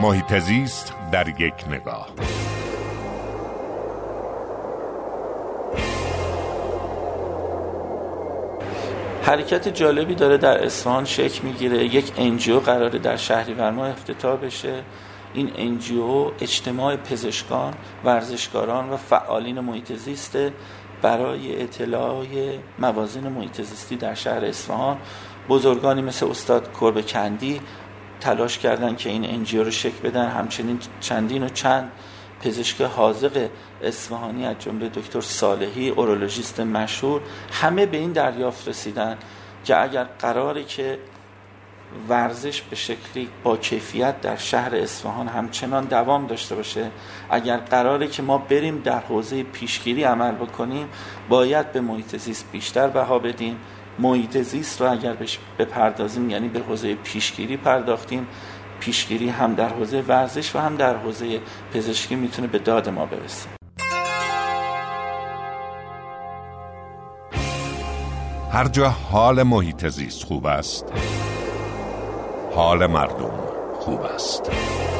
محیط زیست در یک نگاه. حرکت جالبی داره در اصفهان شکل میگیره. یک NGO قراره در شهریور ماه افتتاح بشه. این NGO اجتماع پزشکان، ورزشکاران و فعالین محیط زیست برای اطلاع موازین محیط زیستی در شهر اصفهان. بزرگانی مثل استاد کربکندی تلاش کردن که این NGO رو شکل بدن. همچنین چند پزشک حاذق اصفهانی از جمله دکتر صالحی، اورولوژیست مشهور، همه به این دریافت رسیدن که اگر قراره که ورزش به شکلی با کیفیت در شهر اصفهان همچنان دوام داشته باشه، اگر قراره که ما بریم در حوزه پیشگیری عمل بکنیم، باید به محیط زیست بیشتر بها بدیم. محیط زیست رو اگر بهش بپردازیم یعنی به حوزه پیشگیری پرداختیم. پیشگیری هم در حوزه ورزش و هم در حوزه پزشکی میتونه به داد ما برسه. هر جا حال محیط زیست خوب است، حال مردم خوب است.